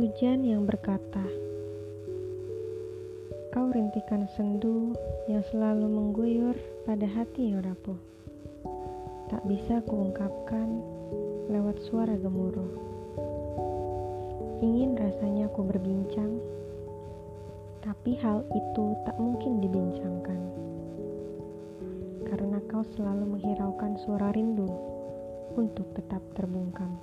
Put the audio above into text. Hujan yang berkata, kau rintikan sendu yang selalu mengguyur pada hati yang rapuh. Tak bisa kuungkapkan lewat suara gemuruh. Ingin rasanya ku berbincang, tapi hal itu tak mungkin dibincangkan. Karena kau selalu menghiraukan suara rindu untuk tetap terbungkam.